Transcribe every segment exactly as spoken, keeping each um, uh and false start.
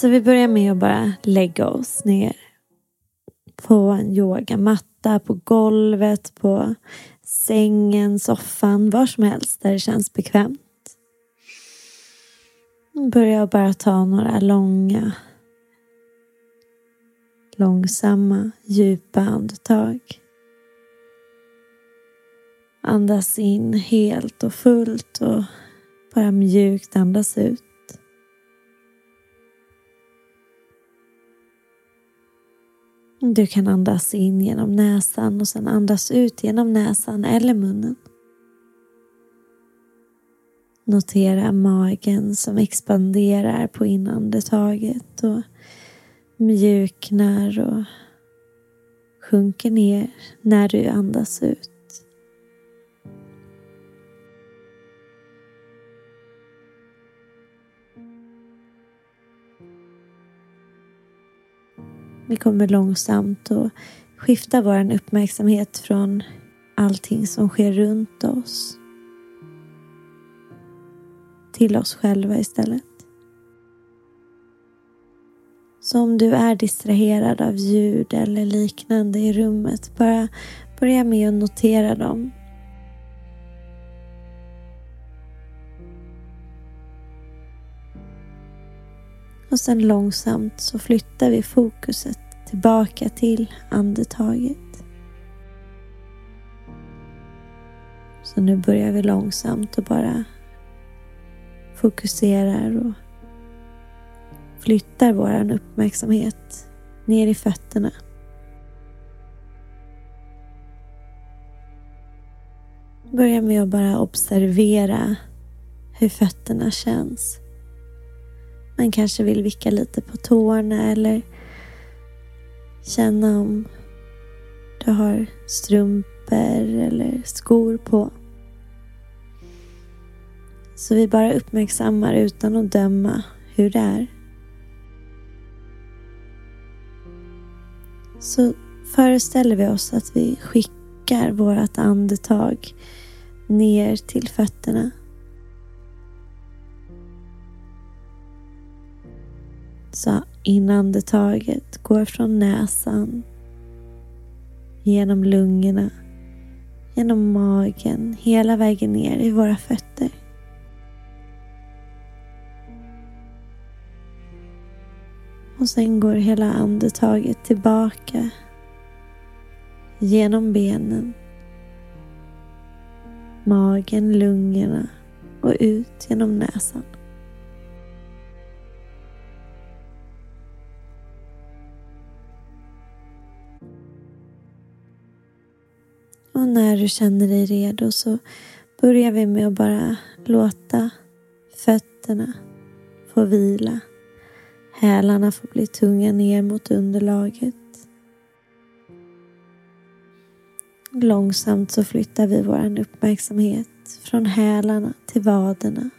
Så vi börjar med att bara lägga oss ner på en yogamatta, på golvet, på sängen, soffan, var som helst där det känns bekvämt. Börja bara ta några långa, långsamma, djupa andetag. Andas in helt och fullt och bara mjukt andas ut. Du kan andas in genom näsan och sen andas ut genom näsan eller munnen. Notera magen som expanderar på inandetaget och mjuknar och sjunker ner när du andas ut. Vi kommer långsamt att skifta vår uppmärksamhet från allting som sker runt oss till oss själva istället. Så om du är distraherad av ljud eller liknande i rummet, bara börja med att notera dem. Och sen långsamt så flyttar vi fokuset tillbaka till andetaget. Så nu börjar vi långsamt och bara fokuserar och flyttar vår uppmärksamhet ner i fötterna. Börja med att bara observera hur fötterna känns. Man kanske vill vicka lite på tårna eller känna om du har strumpor eller skor på. Så vi bara uppmärksammar utan att döma hur det är. Så föreställer vi oss att vi skickar vårt andetag ner till fötterna. Så inandetaget går från näsan, genom lungorna, genom magen, hela vägen ner i våra fötter. Och sen går hela andetaget tillbaka genom benen, magen, lungorna och ut genom näsan. Och när du känner dig redo så börjar vi med att bara låta fötterna få vila. Hälarna får bli tunga ner mot underlaget. Långsamt så flyttar vi vår uppmärksamhet från hälarna till vaderna.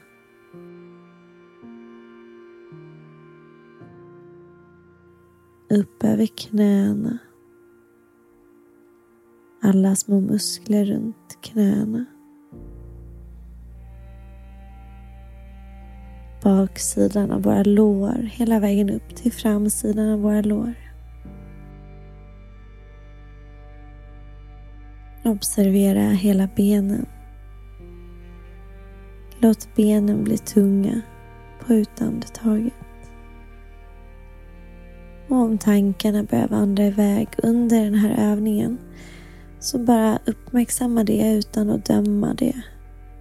Upp över knäna. Alla små muskler runt knäna. Baksidan av våra lår, hela vägen upp till framsidan av våra lår. Observera hela benen. Låt benen bli tunga på utandetaget. Och om tankarna börjar vandra iväg under den här övningen, så bara uppmärksamma det utan att döma det.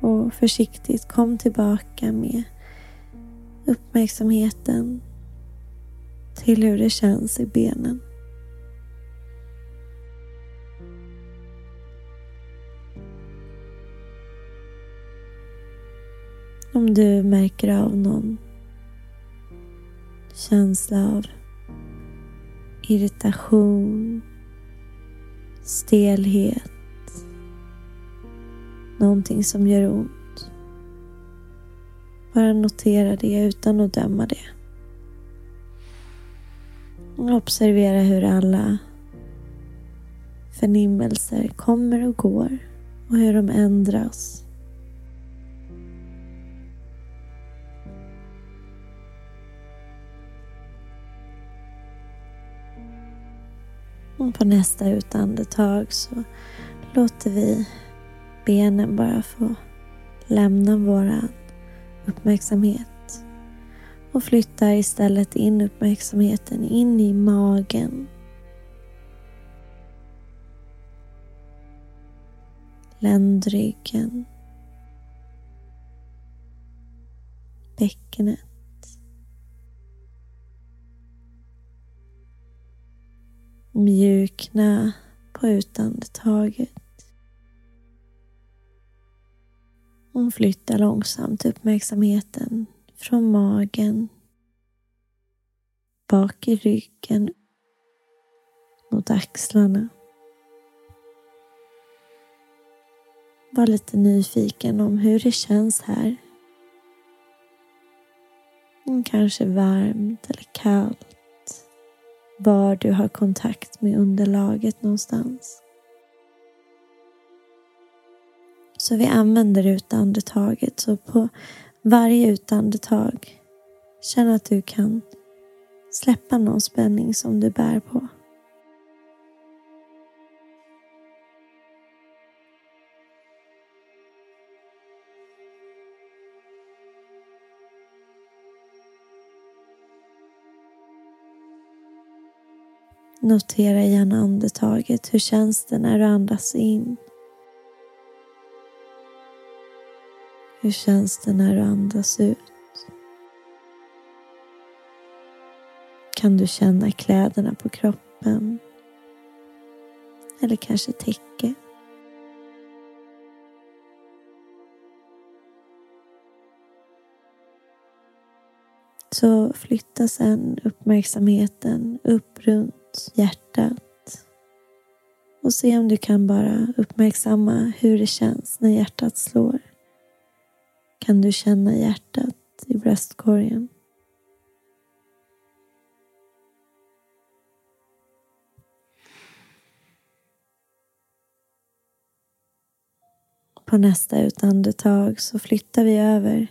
Och försiktigt kom tillbaka med uppmärksamheten till hur det känns i benen. Om du märker av någon känsla av irritation, stelhet, någonting som gör ont, bara notera det utan att döma det. Observera hur alla förnimmelser kommer och går och hur de ändras. Och på nästa utandetag så låter vi benen bara få lämna våran uppmärksamhet och flyttar istället in uppmärksamheten in i magen. Ländryggen. Bäckenet. Mjukna på utandetaget. Och flyttar långsamt uppmärksamheten från magen bak i ryggen mot axlarna. Var lite nyfiken om hur det känns här. Kanske varmt eller kallt. Var du har kontakt med underlaget någonstans. Så vi använder utandetaget. Så på varje utandetag känn att du kan släppa någon spänning som du bär på. Notera gärna andetaget. Hur känns det när du andas in? Hur känns det när du andas ut? Kan du känna kläderna på kroppen? Eller kanske täcke? Så flytta sedan uppmärksamheten upp runt hjärtat och se om du kan bara uppmärksamma hur det känns när hjärtat slår. Kan du känna hjärtat i bröstkorgen? På nästa utandetag så flyttar vi över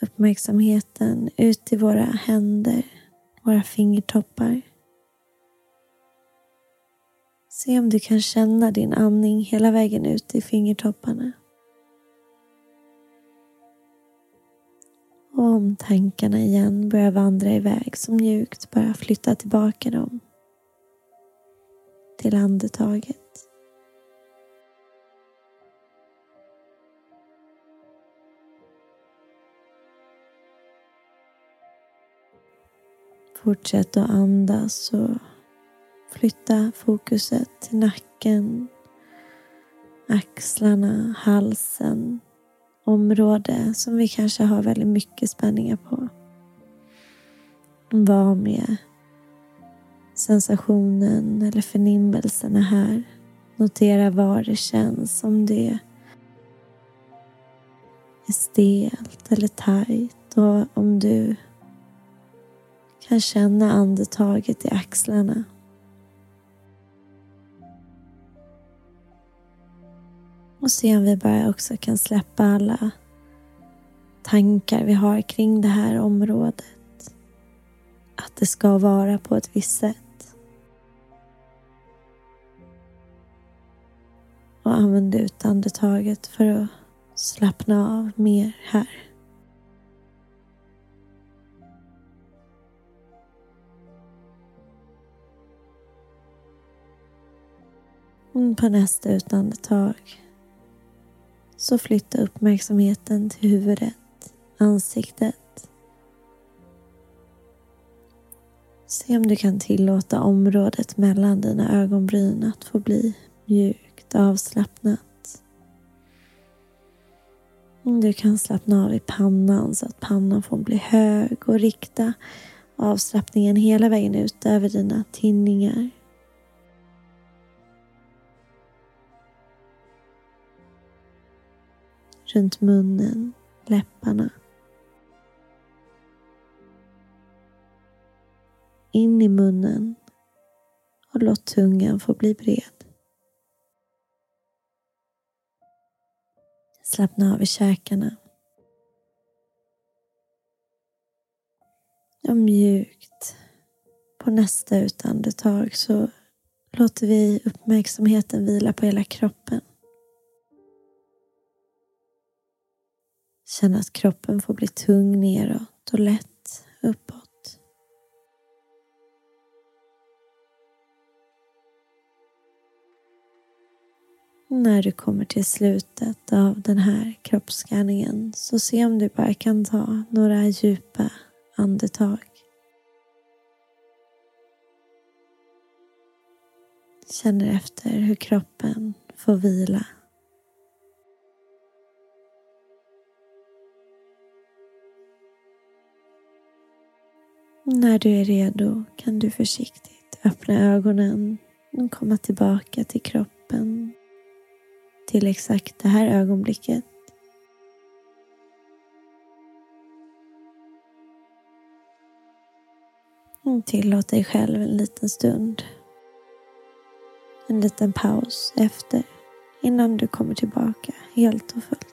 uppmärksamheten ut till våra händer, våra fingertoppar. Se om du kan känna din andning hela vägen ut i fingertopparna. Och om tankarna igen börjar vandra iväg så mjukt, bara flytta tillbaka dem till andetaget. Fortsätt att andas och flytta fokuset till nacken, axlarna, halsen, område som vi kanske har väldigt mycket spänningar på. Var med sensationen eller förnimmelserna här. Notera var det känns, om det är stelt eller tajt och om du kan känna andetaget i axlarna. Och se om vi bara också kan släppa alla tankar vi har kring det här området. Att det ska vara på ett visst sätt. Och använd utandetaget för att slappna av mer här. Och på nästa utandetag så flytta uppmärksamheten till huvudet, ansiktet. Se om du kan tillåta området mellan dina ögonbryn att få bli mjukt avslappnat. Du kan slappna av i pannan så att pannan får bli hög och rikta avslappningen hela vägen ut över dina tinningar. Runt munnen, läpparna. In i munnen och låt tungan få bli bred. Slappna av i käkarna. Och mjukt. På nästa utandetag så låter vi uppmärksamheten vila på hela kroppen. Känn att kroppen får bli tung neråt och lätt uppåt. När du kommer till slutet av den här kroppsskanningen så se om du bara kan ta några djupa andetag. Känner efter hur kroppen får vila. När du är redo kan du försiktigt öppna ögonen och komma tillbaka till kroppen, till exakt det här ögonblicket. Tillåt dig själv en liten stund. En liten paus efter innan du kommer tillbaka helt och fullt.